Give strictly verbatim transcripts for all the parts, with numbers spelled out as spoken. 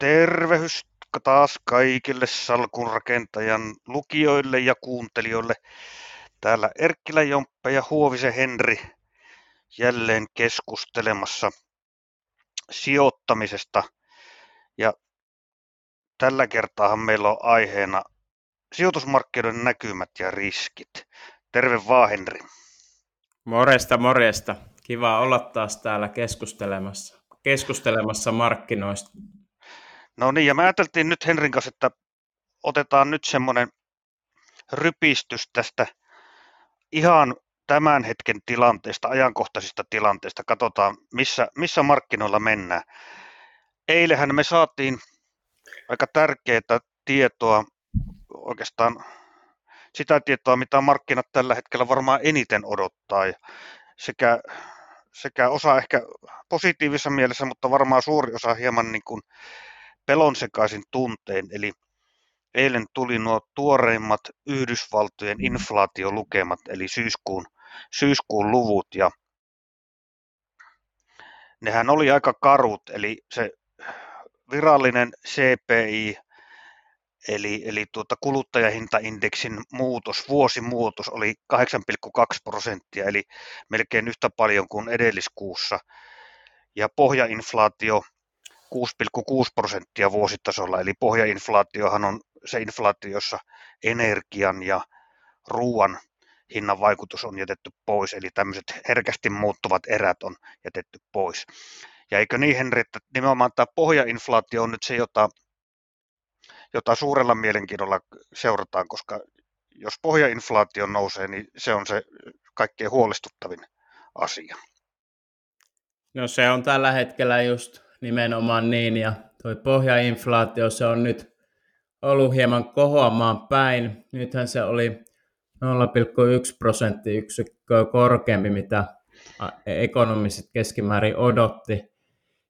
Tervehys taas kaikille salkunrakentajan lukijoille ja kuuntelijoille. Täällä Erkkilä Jonppa ja Huovise Henri jälleen keskustelemassa sijoittamisesta. Ja tällä kertaa meillä on aiheena sijoitusmarkkinoiden näkymät ja riskit. Terve vaan, Henri. Morjesta, morjesta. Kiva olla taas täällä keskustelemassa, keskustelemassa markkinoista. No niin, ja me ajateltiin nyt Henrin kanssa, että otetaan nyt semmoinen rypistys tästä ihan tämän hetken tilanteesta, ajankohtaisista tilanteista. Katsotaan, missä, missä markkinoilla mennään. Eilehän me saatiin aika tärkeää tietoa, oikeastaan sitä tietoa, mitä markkinat tällä hetkellä varmaan eniten odottaa. Sekä, sekä osa ehkä positiivisessa mielessä, mutta varmaan suuri osa hieman niin kuin pelonsekaisin tuntein, eli eilen tuli nuo tuoreimmat Yhdysvaltojen inflaatiolukemat, eli syyskuun, syyskuun luvut, ja nehän oli aika karut, eli se virallinen C P I, eli, eli tuota kuluttajahintaindeksin muutos, vuosimuutos oli kahdeksan pilkku kaksi prosenttia, eli melkein yhtä paljon kuin edelliskuussa, ja pohjainflaatio kuusi pilkku kuusi prosenttia vuositasolla, eli pohjainflaatiohan on se inflaatio, jossa energian ja ruoan hinnan vaikutus on jätetty pois, eli tämmöiset herkästi muuttuvat erät on jätetty pois. Ja eikö niin, Henri, että nimenomaan tämä pohjainflaatio on nyt se, jota, jota suurella mielenkiinnolla seurataan, koska jos pohjainflaatio nousee, niin se on se kaikkein huolestuttavin asia. No se on tällä hetkellä just nimenomaan niin, ja tuo pohjainflaatio, se on nyt ollut hieman kohoamaan päin. Nythän se oli nolla pilkku yksi prosenttiyksikköä korkeampi, mitä ekonomiset keskimäärin odotti.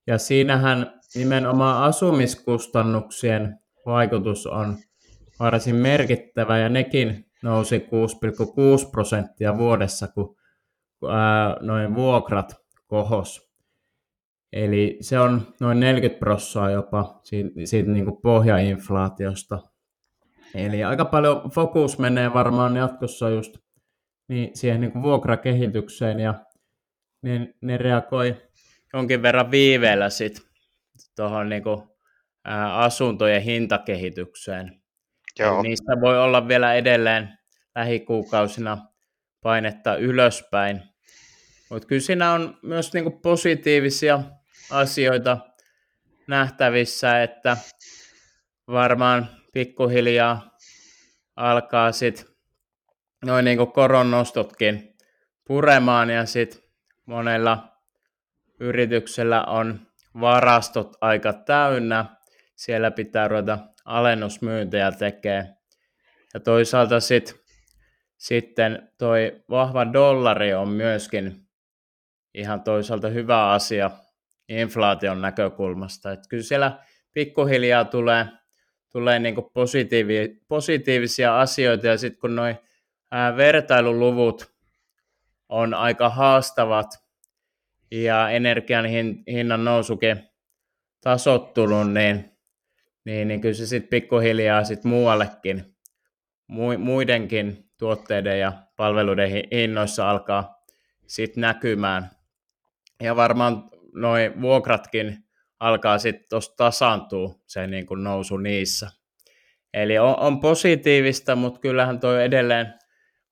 Ja siinähän nimenomaan asumiskustannuksien vaikutus on varsin merkittävä, ja nekin nousi kuusi pilkku kuusi prosenttia vuodessa, kun noin vuokrat kohos. Eli se on noin neljäkymmentä prosenttia jopa siitä, siitä niin kuin pohjainflaatiosta. Eli aika paljon fokus menee varmaan jatkossa just niin, siihen niin kuin vuokrakehitykseen, ja ne, ne reagoi jonkin verran viiveellä sit tuohon niin kuin asuntojen hintakehitykseen. Joo. Niistä voi olla vielä edelleen lähikuukausina painetta ylöspäin. Mutta kyllä siinä on myös niin kuin positiivisia asioita nähtävissä, että varmaan pikkuhiljaa alkaa sitten noin niin kuin koronnostotkin puremaan, ja sitten monella yrityksellä on varastot aika täynnä. Siellä pitää ruveta alennusmyyntejä tekemään. Ja toisaalta sit, sitten toi vahva dollari on myöskin ihan toisaalta hyvä asia inflaation näkökulmasta. Että kyllä siellä pikkuhiljaa tulee, tulee niin kuin positiivi, positiivisia asioita, ja sitten kun noi ää, vertailuluvut on aika haastavat ja energian hin, hinnan nousukin tasoittunut, niin, niin, niin kyllä se sitten pikkuhiljaa sit muuallekin, mu, muidenkin tuotteiden ja palveluiden hinnoissa alkaa sitten näkymään. Ja varmaan noi vuokratkin alkaa sitten tuossa tasaantua se niin kuin nousu niissä. Eli on, on positiivista, mutta kyllähän toi edelleen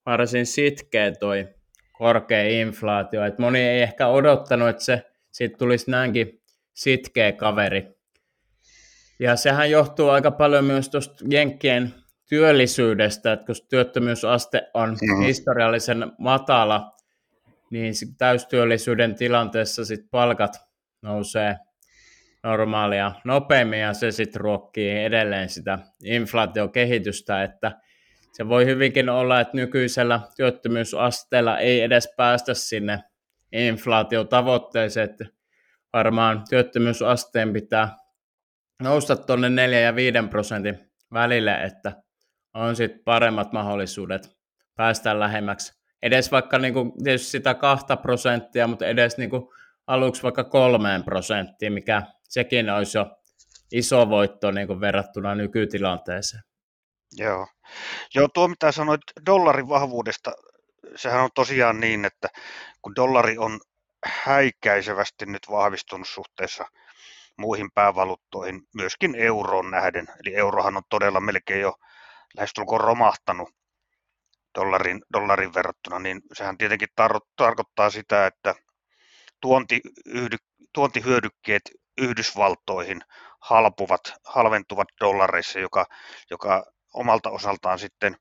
varsin sitkeä toi korkea inflaatio. Et moni ei ehkä odottanut, että se siitä tulisi näinkin sitkeä kaveri. Ja sehän johtuu aika paljon myös tuosta jenkkien työllisyydestä, että kun työttömyysaste on historiallisen matala, niin täystyöllisyyden tilanteessa sit palkat nousee normaalia nopeammin, ja se sitten ruokkii edelleen sitä inflaatiokehitystä, että se voi hyvinkin olla, että nykyisellä työttömyysasteella ei edes päästä sinne inflaatiotavoitteeseen, että varmaan työttömyysasteen pitää nousta tuonne neljä ja viisi prosentin välille, että on sitten paremmat mahdollisuudet päästä lähemmäksi. Edes vaikka niinku tietysti sitä kahta prosenttia, mutta edes niinku aluksi vaikka kolmeen prosenttiin, mikä sekin olisi jo iso voitto niin kuin verrattuna nykytilanteeseen. Joo. Joo, tuo mitä sanoit dollarin vahvuudesta, sehän on tosiaan niin, että kun dollari on häikäisevästi nyt vahvistunut suhteessa muihin päävaluuttoihin, myöskin euroon nähden, eli eurohan on todella melkein jo lähestulkoon romahtanut dollarin, dollarin verrattuna, niin sehän tietenkin tar- tarkoittaa sitä, että tuonti yhdy, tuontihyödykkeet Yhdysvaltoihin halpuvat, halventuvat dollareissa, joka, joka omalta osaltaan sitten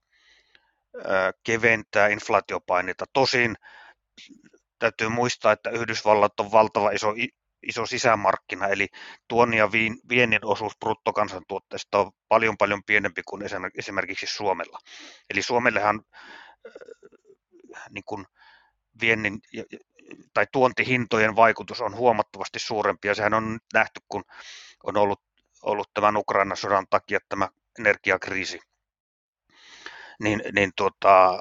ö, keventää inflaatiopaineita. Tosin täytyy muistaa, että Yhdysvallat on valtava iso, iso sisämarkkina, eli tuonnin ja viennin osuus bruttokansantuotteesta on paljon paljon pienempi kuin esimerkiksi Suomella. Eli Suomellehan äh, niin kuin viennin tai tuontihintojen vaikutus on huomattavasti suurempi, ja sehän on nyt nähty, kun on ollut, ollut tämän Ukrainan sodan takia tämä energiakriisi, niin, niin tuota,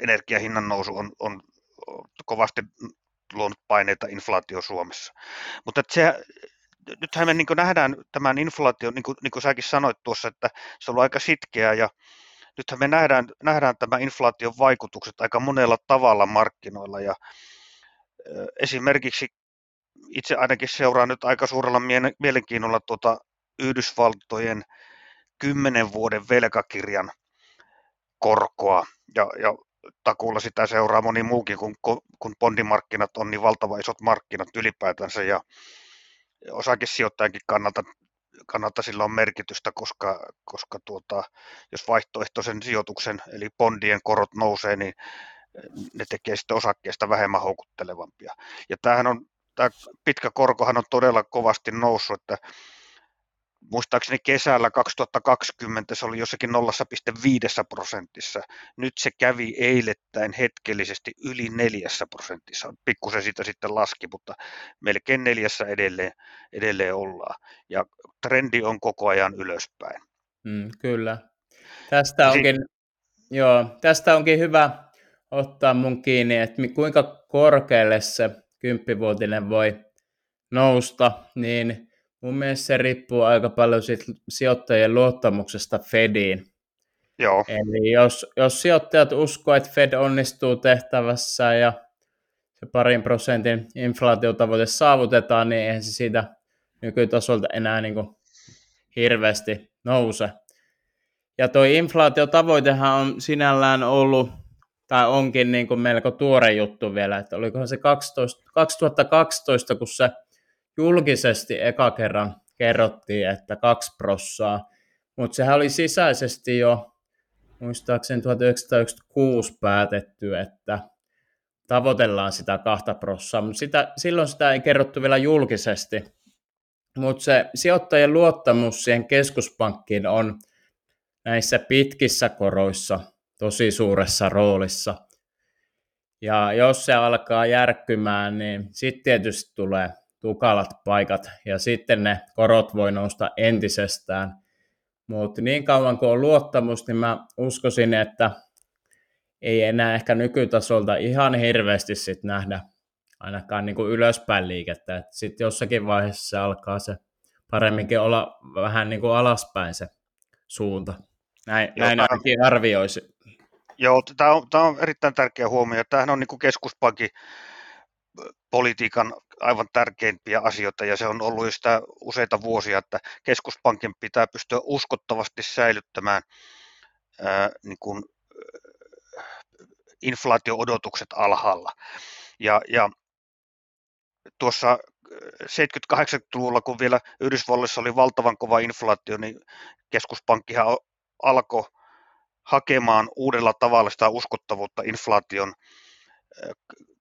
energiahinnan nousu on, on kovasti luonut paineita inflaatio Suomessa. Mutta se, nythän me niin kuin nähdään tämän inflaation, niin kuin, niin kuin säkin sanoit tuossa, että se on ollut aika sitkeää, ja nythän me nähdään, nähdään tämän inflaation vaikutukset aika monella tavalla markkinoilla, ja esimerkiksi itse ainakin seuraan nyt aika suurella mielenkiinnolla tuota Yhdysvaltojen kymmenen vuoden velkakirjan korkoa, ja, ja takuulla sitä seuraa moni muukin, kun, kun bondimarkkinat on niin valtavan isot markkinat ylipäätänsä, ja osakesijoittajankin kannalta kannalta sillä on merkitystä, koska, koska tuota, jos vaihtoehtoisen sijoituksen eli bondien korot nousee, niin ne tekee sitten osakkeesta vähemmän houkuttelevampia. Ja tämähän on, tämä pitkä korkohan on todella kovasti noussut, että muistaakseni kesällä kaksituhattakaksikymmentä se oli jossakin nolla pilkku viisi prosentissa. Nyt se kävi eilettäin hetkellisesti yli neljässä prosentissa. Pikkusen sitä sitten laski, mutta melkein neljässä edelleen, edelleen ollaan. Ja trendi on koko ajan ylöspäin. Mm, kyllä. Tästä onkin, si- joo, tästä onkin hyvä ottaa mun kiinni, että kuinka korkealle se kymppivuotinen voi nousta, niin mun mielestä se riippuu aika paljon siitä sijoittajien luottamuksesta Fediin. Joo. Eli jos, jos sijoittajat uskoo, että Fed onnistuu tehtävässä ja se parin prosentin inflaatiotavoite saavutetaan, niin eihän se siitä nykytasolta enää niin kuin hirveästi nouse. Ja toi inflaatiotavoitehan on sinällään ollut, tai onkin niin kuin melko tuore juttu vielä, että olikohan se kaksitoista, kaksituhattakaksitoista, kun se julkisesti eka kerran kerrottiin, että kaksi prossaa, mutta sehän oli sisäisesti jo, muistaakseni tuhatyhdeksänsataayhdeksänkymmentäkuusi päätetty, että tavoitellaan sitä kahta prossaa, mutta silloin sitä ei kerrottu vielä julkisesti. Mutta se sijoittajien luottamus siihen keskuspankkiin on näissä pitkissä koroissa tosi suuressa roolissa. Ja jos se alkaa järkkymään, niin sitten tietysti tulee tukalat paikat, ja sitten ne korot voi nousta entisestään. Mutta niin kauan kuin on luottamus, niin mä uskoisin, että ei enää ehkä nykytasolta ihan hirveästi sit nähdä ainakaan niinku ylöspäin liikettä. Sitten jossakin vaiheessa se alkaa se paremminkin olla vähän niinku alaspäin se suunta. Näin, Joo, näin ainakin arvioisi. Joo, tämä on, tämä on erittäin tärkeä huomio. Tämähän on niinku keskuspankin politiikan aivan tärkeimpiä asioita, ja se on ollut jo sitä useita vuosia, että keskuspankin pitää pystyä uskottavasti säilyttämään ää, niin kuin, inflaatio-odotukset alhaalla. Ja, ja tuossa seitsemänkymmentä-kahdeksankymmentäluvulla, kun vielä Yhdysvalloissa oli valtavan kova inflaatio, niin keskuspankkihan alkoi hakemaan uudella tavalla sitä uskottavuutta inflaation ää,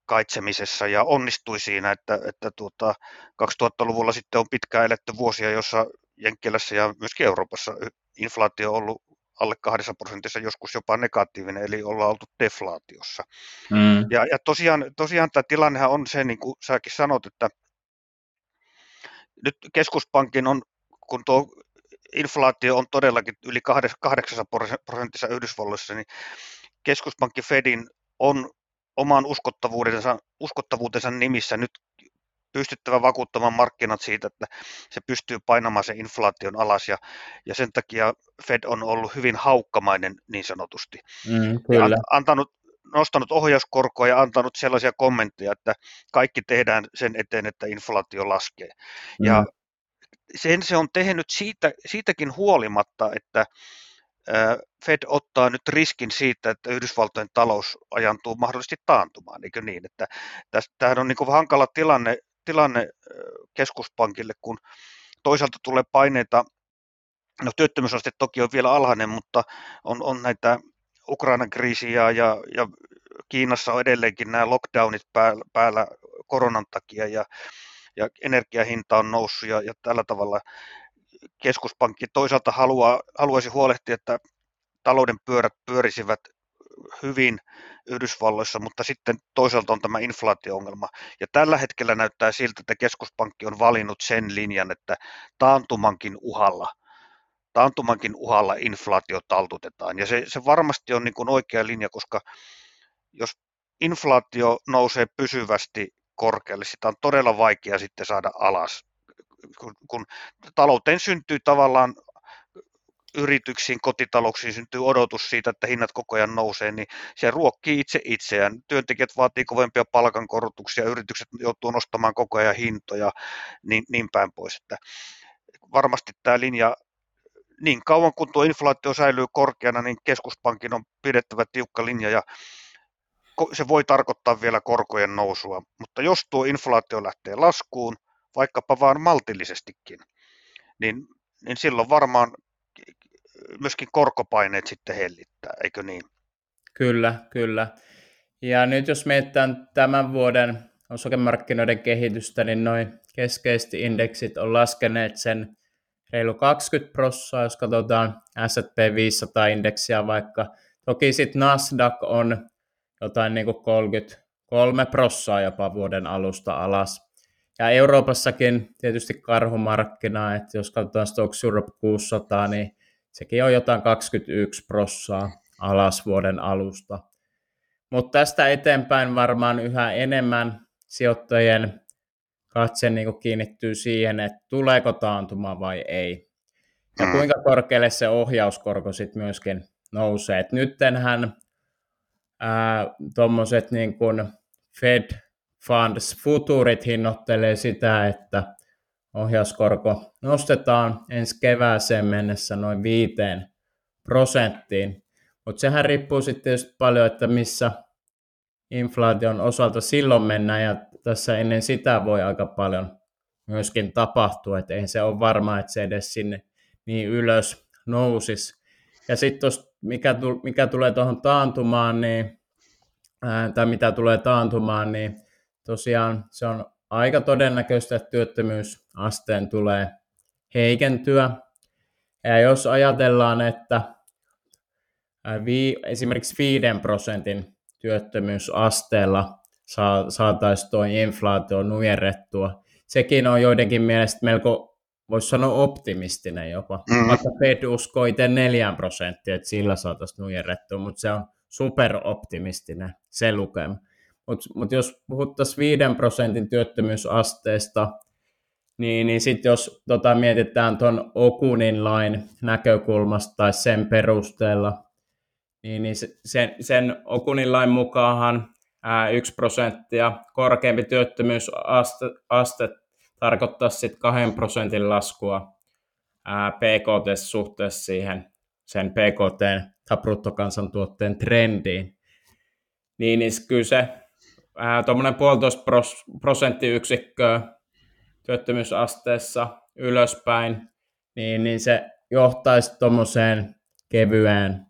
kaitsemisessa, ja onnistui siinä, että, että tuota, kaksituhattaluvulla sitten on pitkään eletty vuosia, jossa Jenkkilässä ja myöskin Euroopassa inflaatio on ollut alle kahdessa prosentissa, joskus jopa negatiivinen, eli ollaan oltu deflaatiossa. Mm. Ja, ja tosiaan, tosiaan tämä tilannehan on se, niin kuin säkin sanot, että nyt keskuspankin on, kun tuo inflaatio on todellakin yli kahdeksassa prosentissa Yhdysvalloissa, niin keskuspankki Fedin on oman uskottavuutensa, uskottavuutensa nimissä nyt pystyttävä vakuuttamaan markkinat siitä, että se pystyy painamaan sen inflaation alas, ja, ja sen takia Fed on ollut hyvin haukkamainen niin sanotusti. Mm, kyllä. Ja antanut, nostanut ohjauskorkoa ja antanut sellaisia kommentteja, että kaikki tehdään sen eteen, että inflaatio laskee. Mm. Ja sen se on tehnyt siitä, siitäkin huolimatta, että Fed ottaa nyt riskin siitä, että Yhdysvaltojen talous ajantuu mahdollisesti taantumaan, eikö niin? Että tämähän on niin kuin hankala tilanne, tilanne keskuspankille, kun toisaalta tulee paineita, no työttömyysaste toki on vielä alhainen, mutta on, on näitä Ukrainan kriisiä ja, ja Kiinassa on edelleenkin nämä lockdownit päällä, päällä koronan takia ja, ja energiahinta on noussut ja, ja tällä tavalla keskuspankki toisaalta haluaa, haluaisi huolehtia, että talouden pyörät pyörisivät hyvin Yhdysvalloissa, mutta sitten toisaalta on tämä inflaatio-ongelma. Ja tällä hetkellä näyttää siltä, että keskuspankki on valinnut sen linjan, että taantumankin uhalla, taantumankin uhalla inflaatio taltutetaan. Ja se, se varmasti on niin kuin oikea linja, koska jos inflaatio nousee pysyvästi korkealle, sitä on todella vaikea sitten saada alas. Kun, kun talouteen syntyy tavallaan yrityksiin, kotitalouksiin syntyy odotus siitä, että hinnat koko ajan nousee, niin se ruokkii itse itseään. Työntekijät vaatii kovempia palkankorotuksia, yritykset joutuu nostamaan koko ajan hintoja, niin, niin päin pois. Että varmasti tämä linja, niin kauan kun tuo inflaatio säilyy korkeana, niin keskuspankin on pidettävä tiukka linja ja se voi tarkoittaa vielä korkojen nousua. Mutta jos tuo inflaatio lähtee laskuun, vaikkapa vaan maltillisestikin, niin, niin silloin varmaan myöskin korkopaineet sitten hellittää, eikö niin? Kyllä, kyllä. Ja nyt jos mietitään tämän vuoden osakemarkkinoiden kehitystä, niin noin keskeisesti indeksit on laskeneet sen reilu kaksikymmentä prosenttia, jos katsotaan S and P viisisataa-indeksiä vaikka. Toki sitten Nasdaq on jotain niin kuin kolmekymmentäkolme prosenttia jopa vuoden alusta alas. Ja Euroopassakin tietysti karhumarkkinaa, että jos katsotaan Stocks Europe kuusisataa, niin sekin on jotain kaksikymmentäyksi prosenttia alas vuoden alusta. Mutta tästä eteenpäin varmaan yhä enemmän sijoittajien katse niin kiinnittyy siihen, että tuleeko taantuma vai ei. Ja kuinka korkealle se ohjauskorko sitten myöskin nousee. Et nyttenhän tuommoiset niin kuin Fed Funds Futurit hinnoittelee sitä, että ohjauskorko nostetaan ensi kevääseen mennessä noin viiteen prosenttiin. Mutta sehän riippuu sitten tietysti paljon, että missä inflaation osalta silloin mennään, ja tässä ennen sitä voi aika paljon myöskin tapahtua, että eihän se ole varmaa, että se edes sinne niin ylös nousisi. Ja sitten mikä, tu- mikä tulee tuohon taantumaan, niin, ää, tai mitä tulee taantumaan, niin tosiaan se on aika todennäköistä, että työttömyysasteen tulee heikentyä. Ja jos ajatellaan, että vi, esimerkiksi viiden prosentin työttömyysasteella saa, saataisiin tuo inflaatio nujerrettua, sekin on joidenkin mielestä melko, voisi sanoa optimistinen jopa. Mm. Vaikka Fed uskoo itse neljään prosenttia, että sillä saataisiin nujerrettua, mutta se on superoptimistinen se lukema. Mutta mut jos puhuttaisiin viiden prosentin työttömyysasteesta, niin, niin sitten jos tota, mietitään tuon Okunin lain näkökulmasta tai sen perusteella, niin, niin sen, sen Okunin lain mukaanhan ää, yksi prosenttia korkeampi työttömyysaste aste tarkoittaa sitten kahden prosentin laskua ää, P K T suhteessa siihen sen P K T tai bruttokansantuotteen trendiin. Niin, niin kyllä se tuommoinen puolitoista prosenttiyksikköä työttömyysasteessa ylöspäin, niin, niin se johtaisi tuommoiseen kevyen,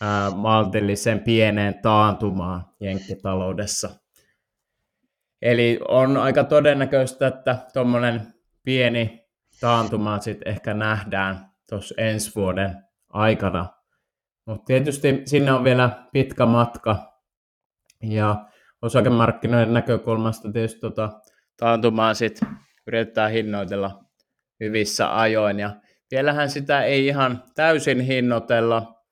ää, maltilliseen pieneen taantumaan jenkkitaloudessa. Eli on aika todennäköistä, että tuommoinen pieni taantuma sitten ehkä nähdään tuossa ensi vuoden aikana. Mutta tietysti sinne on vielä pitkä matka, ja osakemarkkinoiden näkökulmasta tietysti tuota, taantumaa sit yritetään hinnoitella hyvissä ajoin. Ja vielähän sitä ei ihan täysin hinnoitella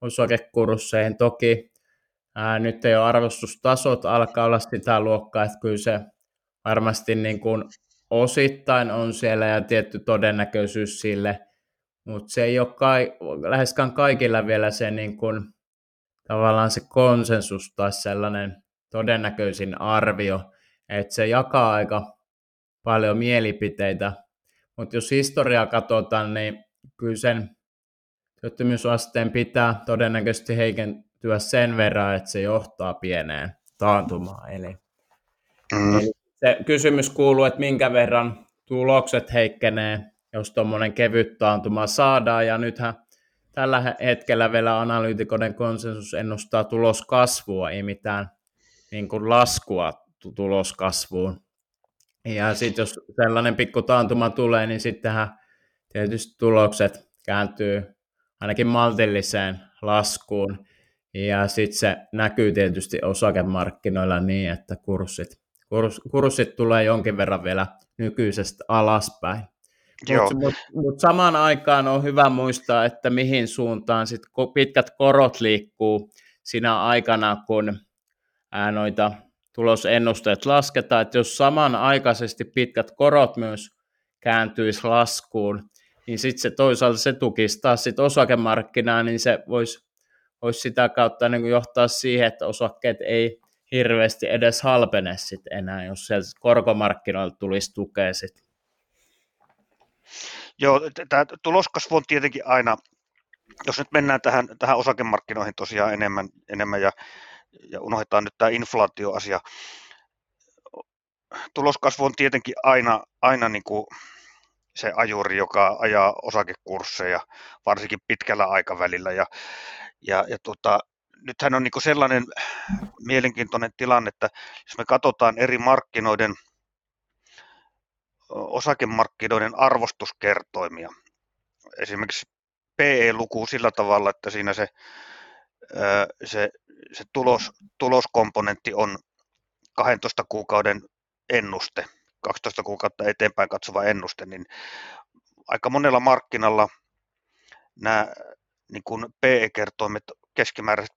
osakekursseihin. Toki ää, nyt ei ole arvostustasot, alkaa olla sitä luokkaa, että kyllä se varmasti niin kuin osittain on siellä ja tietty todennäköisyys sille, mutta se ei ole kai, läheskään kaikilla vielä se niin kuin, tavallaan se konsensus tai sellainen todennäköisin arvio, että se jakaa aika paljon mielipiteitä, mutta jos historiaa katsotaan, niin kyllä sen työttömyysasteen pitää todennäköisesti heikentyä sen verran, että se johtaa pieneen taantumaan. Eli, mm. eli se kysymys kuuluu, että minkä verran tulokset heikkenee, jos tuommoinen kevyt taantuma saadaan, ja nythän tällä hetkellä vielä analyytikoiden konsensus ennustaa tuloskasvua, ei mitään niin kuin laskua tuloskasvuun. Ja sitten jos sellainen pikku taantuma tulee, niin sittenhän tietysti tulokset kääntyy ainakin maltilliseen laskuun. Ja sitten se näkyy tietysti osakemarkkinoilla niin, että kurssit, kurs, kurssit tulee jonkin verran vielä nykyisestä alaspäin. Mutta mut samaan aikaan on hyvä muistaa, että mihin suuntaan sit pitkät korot liikkuu sinä aikana, kun ää, noita tulosennusteet lasketaan. Että jos samanaikaisesti pitkät korot myös kääntyisi laskuun, niin sitten se toisaalta se tukistaa sit osakemarkkinaa, niin se voisi vois sitä kautta niin johtaa siihen, että osakkeet ei hirveästi edes halpene sit enää, jos sieltä korkomarkkinoilta tulisi tukea sitten. Joo, tämä tuloskasvu on tietenkin aina, jos nyt mennään tähän, tähän osakemarkkinoihin tosiaan enemmän, enemmän ja, ja unohdetaan nyt tämä inflaatioasia. Tuloskasvu on tietenkin aina, aina niin kuin se ajuri, joka ajaa osakekursseja, varsinkin pitkällä aikavälillä. Ja, ja, ja tuota, nythän on niin kuin sellainen mielenkiintoinen tilanne, että jos me katsotaan eri markkinoiden, osakemarkkinoiden arvostuskertoimia. Esimerkiksi P E-luku sillä tavalla, että siinä se, se, se tulos, tuloskomponentti on kaksitoista kuukauden ennuste, kaksitoista kuukautta eteenpäin katsova ennuste, niin aika monella markkinalla nämä niin kuin P E-kertoimet, keskimääräiset,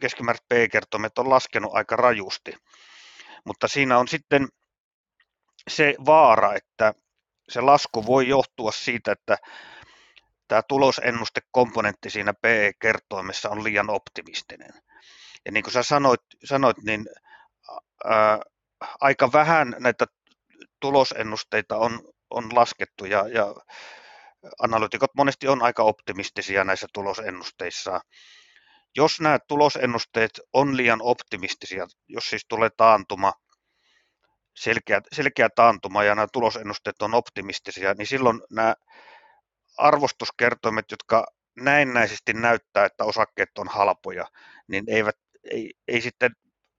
keskimääräiset P E-kertoimet on laskenut aika rajusti, mutta siinä on sitten se vaara, että se lasku voi johtua siitä, että tämä tulosennustekomponentti siinä P E-kertoimessa on liian optimistinen. Ja niin kuin sä sanoit, sanoit niin ää, aika vähän näitä tulosennusteita on, on laskettu ja, ja analyytikot monesti on aika optimistisia näissä tulosennusteissa. Jos nämä tulosennusteet on liian optimistisia, jos siis tulee taantuma, Selkeä, selkeä taantuma ja nämä tulosennusteet on optimistisia, niin silloin nämä arvostuskertoimet, jotka näennäisesti näyttää, että osakkeet on halpoja, niin eivät, ei, ei sitten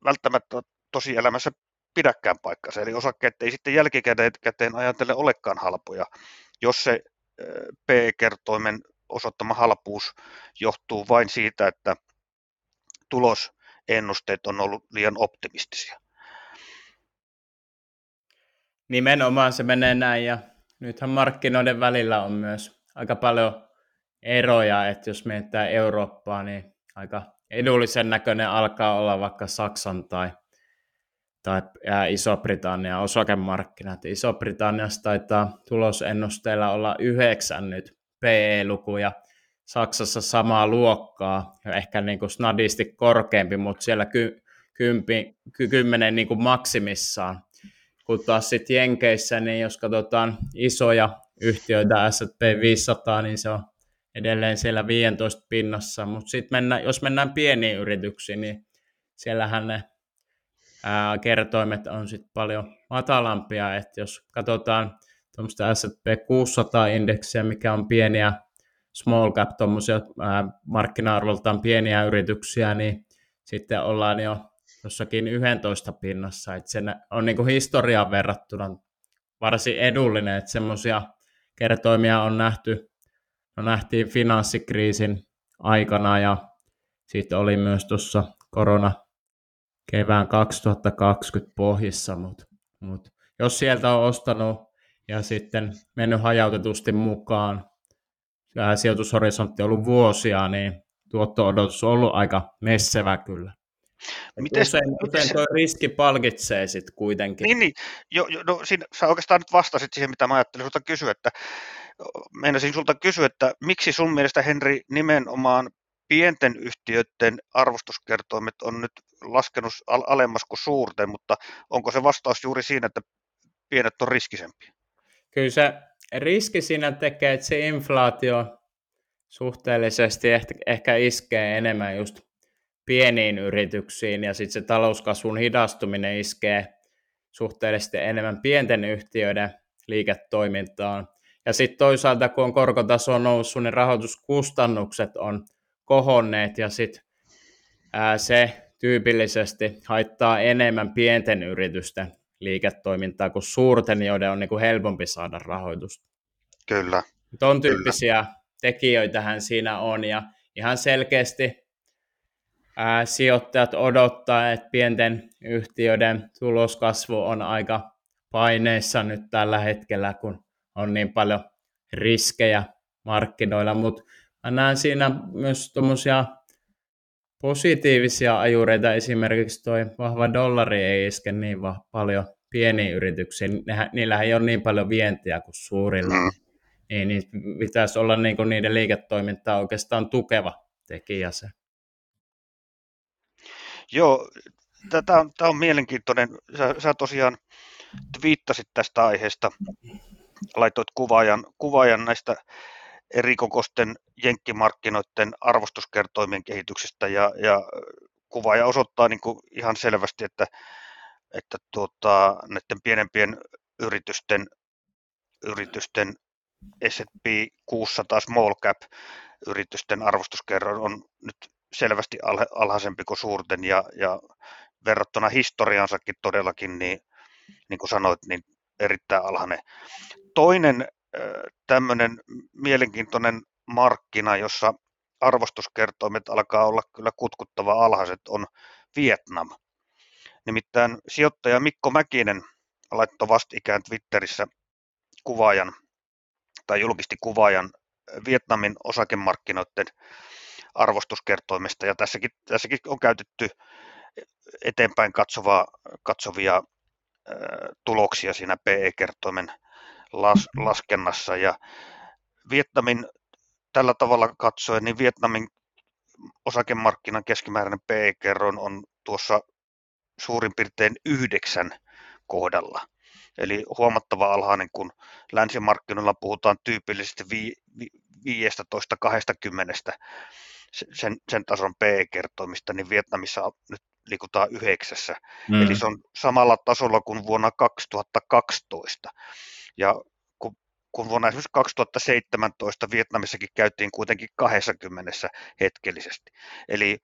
välttämättä tosielämässä pidäkään paikkansa. Eli osakkeet ei sitten jälkikäteen ajatellen olekaan halpoja, jos se P E-kertoimen osoittama halpuus johtuu vain siitä, että tulosennusteet on ollut liian optimistisia. Nimenomaan se menee näin, ja nythän markkinoiden välillä on myös aika paljon eroja, että jos mietitään Eurooppaa, niin aika edullisen näköinen alkaa olla vaikka Saksan tai, tai Iso-Britannian osakemarkkinat. Iso-Britanniassa taitaa tulosennusteilla olla yhdeksän nyt P E-lukuja, Saksassa samaa luokkaa, ja ehkä niin kuin snadisti korkeampi, mutta siellä ky, kympi, ky, kymmenen niin kuin maksimissaan. Kun taas sitten Jenkeissä, niin jos katsotaan isoja yhtiöitä S and P viisisataa, niin se on edelleen siellä viisitoista pinnassa. Mutta sitten jos mennään pieniin yrityksiin, niin siellähän ne ää, kertoimet on sitten paljon matalampia. Et jos katsotaan tuommoista S and P kuusisataa-indeksiä, mikä on pieniä small cap, tuommoisia markkina-arvoltaan pieniä yrityksiä, niin sitten ollaan jo jossakin yksitoista pinnassa, että se on niin kuin historiaan verrattuna varsin edullinen, että semmoisia kertoimia on nähty, no nähtiin finanssikriisin aikana ja sitten oli myös tuossa korona kevään kaksituhattakaksikymmentä pohjissa, mutta mut jos sieltä on ostanut ja sitten mennyt hajautetusti mukaan, sijoitushorisontti on ollut vuosia, niin tuotto-odotus on ollut aika messevä kyllä. Miten usein, usein tuo riski palkitsee sitten kuitenkin. Niin, niin. Jo, jo, no, siinä, sä oikeastaan nyt vastasit siihen, mitä mä ajattelin sulta kysyä, että meinasin sulta kysyä, että miksi sun mielestä, Henri, nimenomaan pienten yhtiöiden arvostuskertoimet on nyt laskenut alemmas kuin suurten, mutta onko se vastaus juuri siinä, että pienet on riskisempiä? Kyllä se riski siinä tekee, että se inflaatio suhteellisesti ehkä iskee enemmän just pieniin yrityksiin, ja sitten se talouskasvun hidastuminen iskee suhteellisesti enemmän pienten yhtiöiden liiketoimintaan. Ja sitten toisaalta, kun on korkotaso noussut, niin rahoituskustannukset on kohonneet, ja sitten se tyypillisesti haittaa enemmän pienten yritysten liiketoimintaa kuin suurten, joiden on niin kuin helpompi saada rahoitusta. Kyllä. Ton tyyppisiä tekijöitähän siinä on, ja ihan selkeästi ää, sijoittajat odottaa, että pienten yhtiöiden tuloskasvu on aika paineissa nyt tällä hetkellä, kun on niin paljon riskejä markkinoilla, mutta mä näen siinä myös tuommoisia positiivisia ajureita, esimerkiksi toi vahva dollari ei iske niin paljon pieniin yrityksiin, niillähän ei ole niin paljon vientiä kuin suurilla, mm. niin, niin pitäisi olla niinku niiden liiketoimintaa oikeastaan tukeva tekijä se. Joo, tämä on, on mielenkiintoinen, sä, sä tosiaan twiittasit tästä aiheesta, laitoit kuvaajan, kuvaajan näistä eri kokoisten jenkkimarkkinoiden arvostuskertoimien kehityksestä, ja, ja kuvaaja osoittaa niin kuin ihan selvästi, että, että tuota, näiden pienempien yritysten, yritysten S and P kuusisataa small cap yritysten arvostuskerroin on nyt selvästi alhaisempi kuin suurten, ja, ja verrattuna historiansakin todellakin, niin, niin kuin sanoit, niin erittäin alhainen. Toinen tämmöinen mielenkiintoinen markkina, jossa arvostuskertoimet alkaa olla kyllä kutkuttava alhaiset, on Vietnam. Nimittäin sijoittaja Mikko Mäkinen laittoi vastikään Twitterissä kuvaajan tai julkisti kuvaajan Vietnamin osakemarkkinoiden arvostuskertoimesta, ja tässäkin, tässäkin on käytetty eteenpäin katsovaa, katsovia äh, tuloksia siinä P E-kertoimen Las, laskennassa, ja Vietnamin tällä tavalla katsoen, niin Vietnamin osakemarkkinan keskimääräinen P E-kerroin on tuossa suurin piirtein yhdeksän kohdalla, eli huomattava alhainen, kun länsimarkkinoilla puhutaan tyypillisesti vi, vi, viisitoista kaksikymmentä sen, sen tason P E-kertoimista, niin Vietnamissa nyt liikutaan yhdeksässä, mm. eli se on samalla tasolla kuin vuonna kaksituhattakaksitoista. Ja kun, kun vuonna esimerkiksi kaksituhattaseitsemäntoista Vietnamissakin käytiin kuitenkin kaksikymmentä hetkellisesti. Eli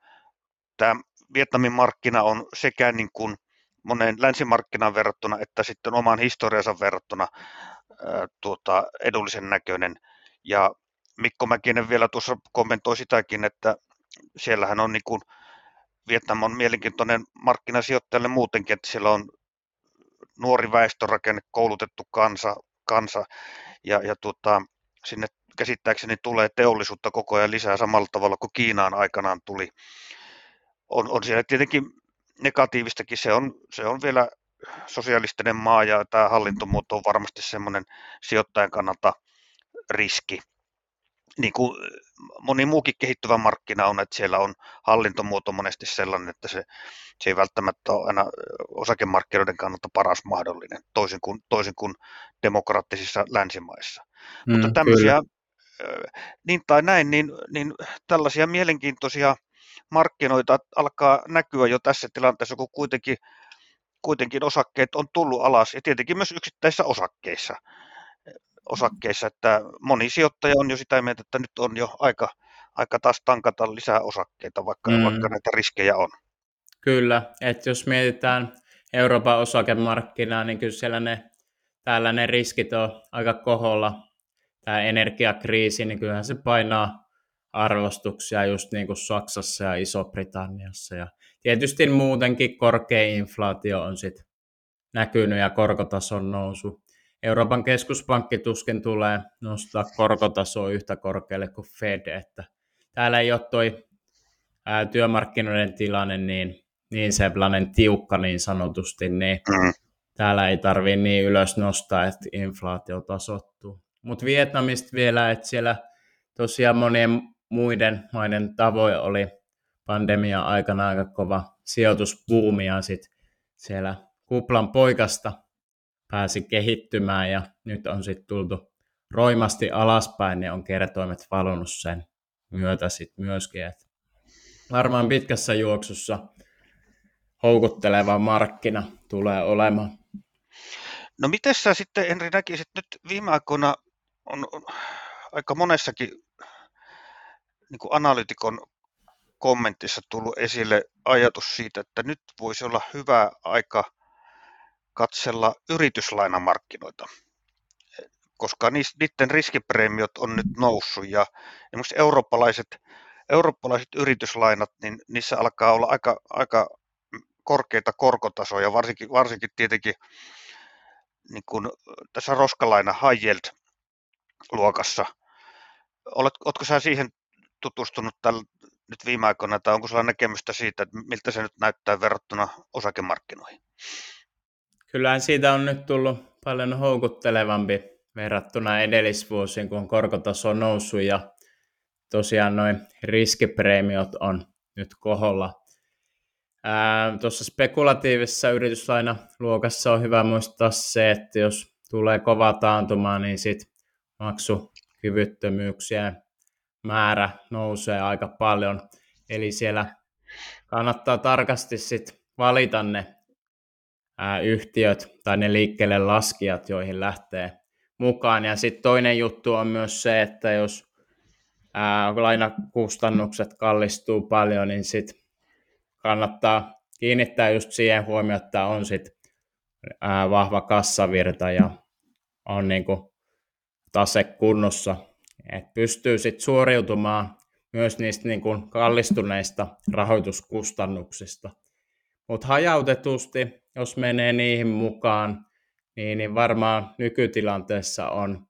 tämä Vietnamin markkina on sekä niin kuin moneen länsimarkkinaan verrattuna että sitten omaan historiansa verrattuna ää, tuota, edullisen näköinen. Ja Mikko Mäkinen vielä tuossa kommentoi sitäkin, että siellähän on niin kuin, Vietnam on mielenkiintoinen markkinasijoittajalle muutenkin, että siellä on nuori väestörakenne, koulutettu kansa, kansa ja, ja tuota, sinne käsittääkseni tulee teollisuutta koko ajan lisää samalla tavalla kuin Kiinaan aikanaan tuli. On, on siellä tietenkin negatiivistakin, se on, se on vielä sosialistinen maa, ja tämä hallintomuoto on varmasti semmoinen sijoittajan kannalta riski. Niin kuin moni muukin kehittyvä markkina on, että siellä on hallintomuoto monesti sellainen, että se, se ei välttämättä ole aina osakemarkkinoiden kannalta paras mahdollinen, toisin kuin, toisin kuin demokraattisissa länsimaissa. Mm, Mutta tämmöisiä, kyllä. niin tai näin, niin, niin tällaisia mielenkiintoisia markkinoita alkaa näkyä jo tässä tilanteessa, kun kuitenkin, kuitenkin osakkeet on tullut alas, ja tietenkin myös yksittäisissä osakkeissa. osakkeissa, että moni sijoittaja on jo sitä mieltä, että nyt on jo aika, aika taas tankata lisää osakkeita, vaikka, mm. vaikka näitä riskejä on. Kyllä, että jos mietitään Euroopan osakemarkkinaa, niin kyllä siellä ne, täällä ne riskit on aika koholla. Tämä energiakriisi, niin kyllähän se painaa arvostuksia just niin kuin Saksassa ja Iso-Britanniassa. Ja tietysti muutenkin korkea inflaatio on sitten näkynyt ja korkotason nousu. Euroopan keskuspankki tuskin tulee nostaa korkotasoa yhtä korkealle kuin Fed, että täällä ei ole tuo työmarkkinoiden tilanne niin niin sellainen tiukka niin sanotusti, niin mm. täällä ei tarvitse niin ylös nostaa, että inflaatio tasoittuu. Mutta Vietnamista vielä, että siellä tosiaan monien muiden maiden tavoin oli pandemian aikana aika kova sijoitusbuumi, ja sitten siellä kuplan poikasta pääsi kehittymään, ja nyt on sitten tultu roimasti alaspäin, ja on kertoimet valunut sen myötä sitten myöskin, että varmaan pitkässä juoksussa houkutteleva markkina tulee olemaan. No miten sä sitten, Henri, näkisit, nyt viime aikoina on, on aika monessakin niin kuin analyytikon kommentissa tullut esille ajatus siitä, että nyt voisi olla hyvä aika katsella yrityslainamarkkinoita, koska niiden riskipreemiot on nyt noussut, ja esimerkiksi eurooppalaiset, eurooppalaiset yrityslainat, niin niissä alkaa olla aika, aika korkeita korkotasoja, varsinkin, varsinkin tietenkin niin kuin tässä roskalaina high yield -luokassa. Olet, oletko sinä siihen tutustunut tällä, nyt viime aikoina, tai onko sulla näkemystä siitä, että miltä se nyt näyttää verrattuna osakemarkkinoihin? Kyllähän siitä on nyt tullut paljon houkuttelevampi verrattuna edellisvuosiin, kun korkotaso on noussut, ja tosiaan noin riskipreemiot on nyt koholla. Tuossa spekulatiivisessa yrityslainaluokassa on hyvä muistaa se, että jos tulee kova taantuma, niin sit maksukyvyttömyyksien määrä nousee aika paljon. Eli siellä kannattaa tarkasti sit valita ne ää, yhtiöt tai ne liikkeelle laskijat, joihin lähtee mukaan. Ja sitten toinen juttu on myös se, että jos ää, lainakustannukset kallistuu paljon, niin sit kannattaa kiinnittää just siihen huomioon, että on sit ää, vahva kassavirta ja on niinku tase kunnossa. Et pystyy sit suoriutumaan myös niistä niinku kallistuneista rahoituskustannuksista. Mutta hajautetusti, jos menee niihin mukaan, niin, niin varmaan nykytilanteessa on,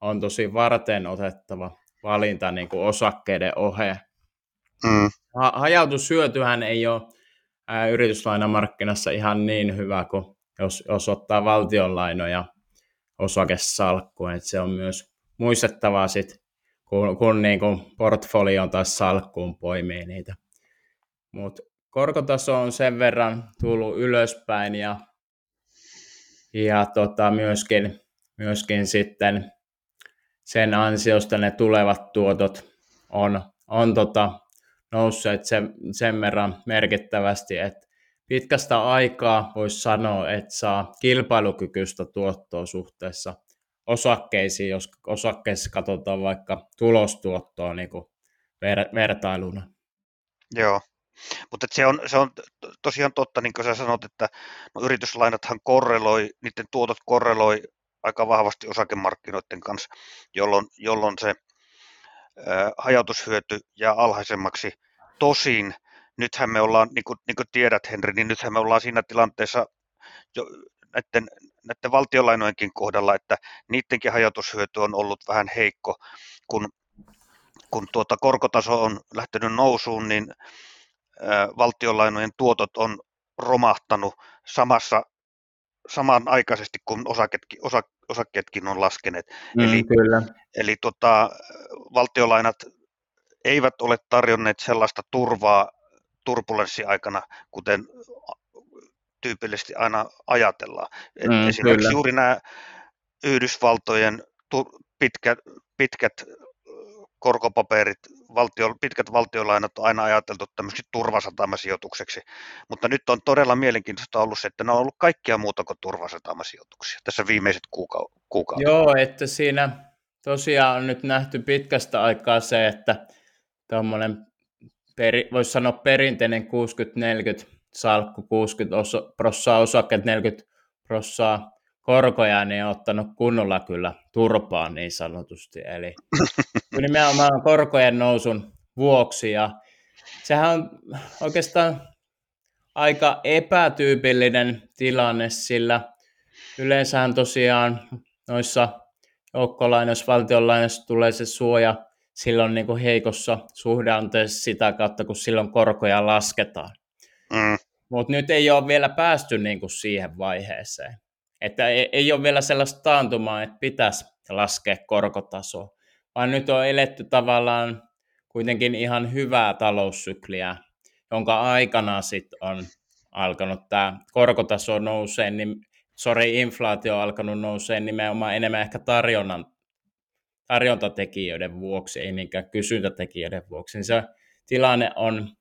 on tosi varten otettava valinta niinku osakkeiden oheen. Mm. Hajautushyötyhän ei ole ää, yrityslainamarkkinassa ihan niin hyvä kuin jos, jos ottaa valtionlainoja osakesalkkuun. Et se on myös muistettavaa sit, kun, kun niinku portfolioon tai salkkuun poimii niitä. Mut korkotaso on sen verran tullut ylöspäin, ja, ja tota myöskin, myöskin sitten sen ansiosta ne tulevat tuotot on, on tota nousseet sen, sen verran merkittävästi, että pitkästä aikaa voisi sanoa, että saa kilpailukykyistä tuottoa suhteessa osakkeisiin, jos osakkeissa katsotaan vaikka tulostuottoa niin kuin ver, vertailuna. Joo, mutta se on, se on tosiaan totta, niin kuin sä sanot, että no, yrityslainathan korreloi, niiden tuotot korreloi aika vahvasti osakemarkkinoiden kanssa, jolloin, jolloin se hajautushyöty jää alhaisemmaksi. Tosin nythän me ollaan, niin kuin, niin kuin tiedät, Henri, niin nythän me ollaan siinä tilanteessa jo näiden, näiden valtionlainojenkin kohdalla, että niidenkin hajautushyöty on ollut vähän heikko. Kun, kun tuota korkotaso on lähtenyt nousuun, niin valtionlainojen tuotot on romahtanut samassa, samanaikaisesti kuin osaketkin, osa, osakkeetkin on laskeneet. Mm, eli kyllä. eli tota, valtiolainat eivät ole tarjonneet sellaista turvaa turbulenssi-aikana, kuten tyypillisesti aina ajatellaan. Mm, esimerkiksi kyllä. Juuri nämä Yhdysvaltojen pitkät, pitkät korkopaperit, valtio, pitkät valtiolainat on aina ajateltu tämmöiseksi turvasatamasijoitukseksi, mutta nyt on todella mielenkiintoista ollut se, että ne on ollut kaikkia muuta kuin turvasatamasijoituksia tässä viimeiset kuuka- kuukaudet. Joo, että siinä tosiaan on nyt nähty pitkästä aikaa se, että tuommoinen, voisi sanoa perinteinen kuusikymmentä neljäkymmentä salkku, kuusikymmentä prossaa osakkeet, neljäkymmentä prossaa korkoja, niin on ottanut kunnolla kyllä turpaan niin sanotusti. Eli nimenomaan korkojen nousun vuoksi. Ja sehän on oikeastaan aika epätyypillinen tilanne, sillä yleensähän tosiaan noissa joukkolainoissa, valtionlainoissa tulee se suoja silloin niin kuin heikossa suhdanteessa sitä kautta, kun silloin korkoja lasketaan. Mm. Mutta nyt ei ole vielä päästy niinku siihen vaiheeseen. Että ei, ei ole vielä sellaista taantumaa, että pitäisi laskea korkotasoa. Vaan nyt on eletty tavallaan kuitenkin ihan hyvää taloussykliä, jonka aikana sitten on alkanut tämä korkotaso nousee, niin sori, inflaatio on alkanut nousee nimenomaan enemmän ehkä tarjonnan, tarjontatekijöiden vuoksi, ei niinkään kysyntätekijöiden vuoksi. Se tilanne on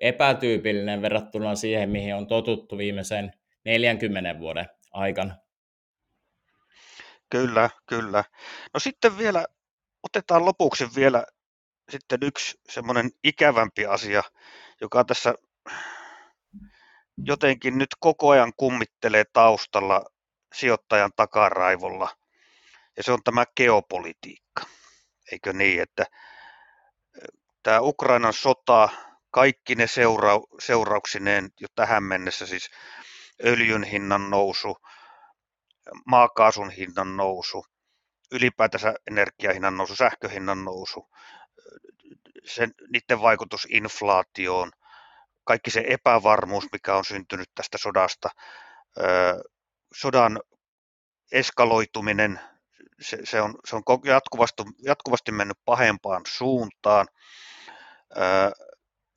epätyypillinen verrattuna siihen, mihin on totuttu viimeisen neljänkymmenen vuoden aikana. Kyllä, kyllä. No sitten vielä, otetaan lopuksi vielä sitten yksi semmoinen ikävämpi asia, joka tässä jotenkin nyt koko ajan kummittelee taustalla sijoittajan takaraivolla. Ja se on tämä geopolitiikka, eikö niin, että tämä Ukrainan sota, kaikki ne seura- seurauksineen jo tähän mennessä, siis öljyn hinnan nousu, maakaasun hinnan nousu, ylipäätänsä energiahinnan nousu, sähköhinnan nousu, sen, niiden vaikutus inflaatioon, kaikki se epävarmuus, mikä on syntynyt tästä sodasta, sodan eskaloituminen, se, se on, se on jatkuvasti, jatkuvasti mennyt pahempaan suuntaan.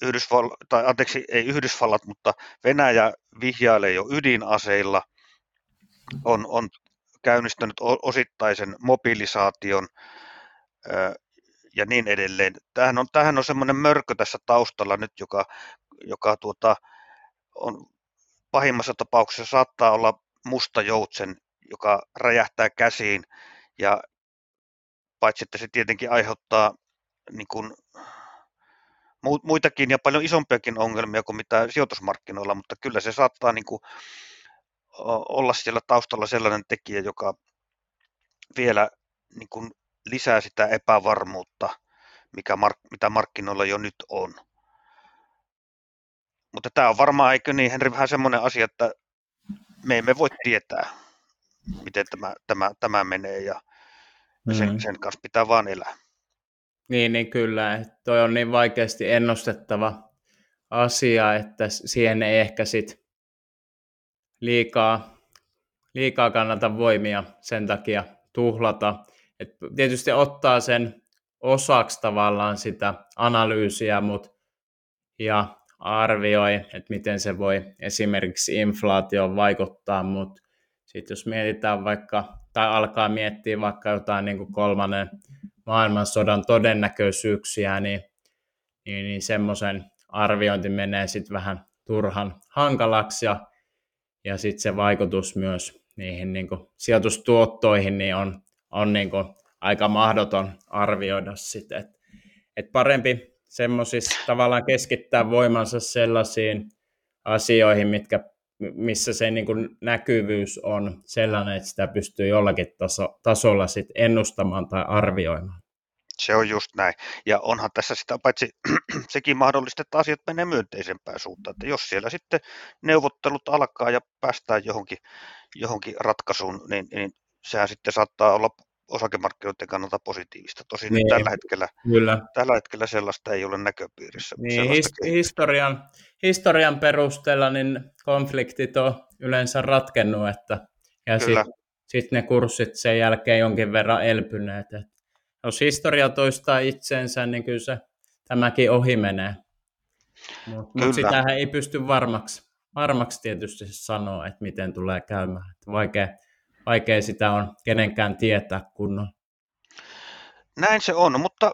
Yhdysvallat, tai anteeksi, ei Yhdysvallat, mutta Venäjä vihjailee jo ydinaseilla, on, on käynnistänyt osittaisen mobilisaation ja niin edelleen. Tämähän on, tämähän on semmoinen mörkö tässä taustalla nyt, joka, joka tuota, on pahimmassa tapauksessa saattaa olla musta joutsen, joka räjähtää käsiin, ja paitsi että se tietenkin aiheuttaa niin kuin muitakin ja paljon isompiakin ongelmia kuin mitä sijoitusmarkkinoilla, mutta kyllä se saattaa niin kuin olla siellä taustalla sellainen tekijä, joka vielä niin kuin lisää sitä epävarmuutta, mikä mark, mitä markkinoilla jo nyt on. Mutta tämä on varmaan, eikö niin, Henri, vähän semmoinen asia, että me emme voi tietää, miten tämä, tämä, tämä menee, ja sen, mm. sen kanssa pitää vaan elää. Niin, niin kyllä. Toi on niin vaikeasti ennustettava asia, että siihen ei ehkä sit liikaa, liikaa kannata voimia sen takia tuhlata. Et tietysti ottaa sen osaksi tavallaan sitä analyysiä mut, ja arvioi, että miten se voi esimerkiksi inflaatioon vaikuttaa, mutta sitten jos mietitään vaikka, tai alkaa miettiä vaikka jotain niin kuin kolmannen maailmansodan todennäköisyyksiä, niin, niin, niin semmoisen arviointi menee sitten vähän turhan hankalaksi, ja, ja sitten se vaikutus myös niihin niin kuin sijoitustuottoihin niin on, on niin kuin aika mahdoton arvioida sitten. Et, et parempi semmoisissa tavallaan keskittää voimansa sellaisiin asioihin, mitkä missä se niin kuin näkyvyys on sellainen, että sitä pystyy jollakin taso, tasolla sit ennustamaan tai arvioimaan. Se on just näin. Ja onhan tässä sitä paitsi sekin mahdollista, että asiat menee myönteisempään suuntaan. Että jos siellä sitten neuvottelut alkaa ja päästään johonkin, johonkin ratkaisuun, niin, niin sehän sitten saattaa olla osakemarkkinoiden kannalta positiivista. Tosin niin, tällä, hetkellä, tällä hetkellä sellaista ei ole näköpiirissä. Niin, his- historian, historian perusteella niin konfliktit on yleensä ratkennut, että, ja sitten sit ne kurssit sen jälkeen jonkin verran elpyneet. Et jos historia toistaa itseensä, niin kyllä se tämäkin ohi menee. Mutta mut sitähän ei pysty varmaksi, varmaksi tietysti sanoa, että miten tulee käymään. Et vaikea Vaikea sitä on kenenkään tietää kunnon. Näin se on, mutta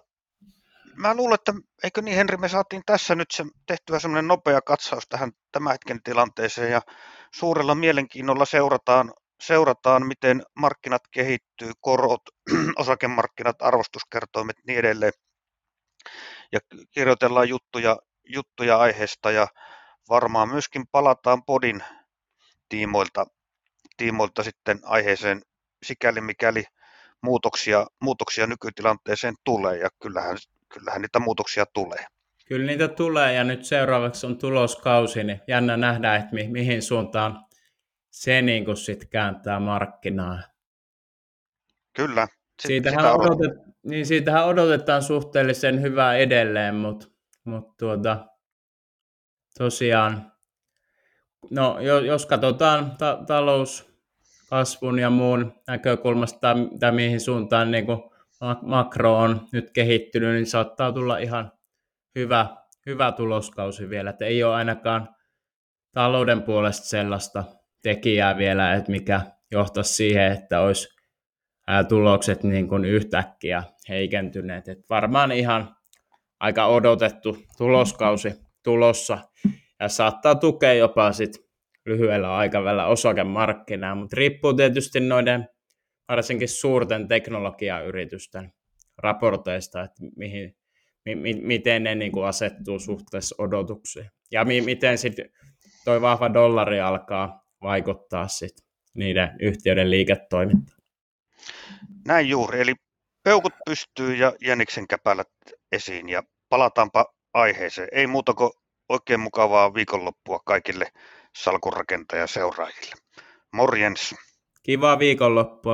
mä luulen, että eikö niin, Henri, me saatiin tässä nyt se, tehtyä semmoinen nopea katsaus tähän tämän hetken tilanteeseen, ja suurella mielenkiinnolla seurataan, seurataan miten markkinat kehittyy, korot, osakemarkkinat, arvostuskertoimet, niin edelleen, ja kirjoitellaan juttuja, juttuja aiheesta, ja varmaan myöskin palataan podin tiimoilta. tiimoilta sitten aiheeseen sikäli mikäli muutoksia, muutoksia nykytilanteeseen tulee, ja kyllähän, kyllähän niitä muutoksia tulee. Kyllä niitä tulee, ja nyt seuraavaksi on tuloskausi, niin jännä nähdä, että mi- mihin suuntaan se niin kuin sitten kääntää markkinaa. Kyllä. Sit, siitähän, odotet- niin siitähän odotetaan suhteellisen hyvää edelleen, mutta mut tuota, tosiaan No, jos katsotaan ta- talouskasvun ja muun näkökulmasta tai mihin suuntaan niin kuin makro on nyt kehittynyt, niin saattaa tulla ihan hyvä, hyvä tuloskausi vielä. Et ei ole ainakaan talouden puolesta sellaista tekijää vielä, että mikä johtaisi siihen, että olisi tulokset niin kuin yhtäkkiä heikentyneet. Et varmaan ihan aika odotettu tuloskausi tulossa ja saattaa tukea jopa sit lyhyellä aikavälillä osakemarkkinaa, mutta riippuu tietysti noiden varsinkin suurten teknologiayritysten raporteista, että mihin, mi, mi, miten ne niin kuin asettuu suhteessa odotuksiin ja mi, miten sitten toi vahva dollari alkaa vaikuttaa sit niiden yhtiöiden liiketoimintaan. Näin juuri, eli peukut pystyy ja jäniksen käpälät esiin ja palataanpa aiheeseen. Ei muuta kuin oikein mukavaa viikonloppua kaikille salkunrakentajaseuraajille. Morjens. Kivaa viikonloppua.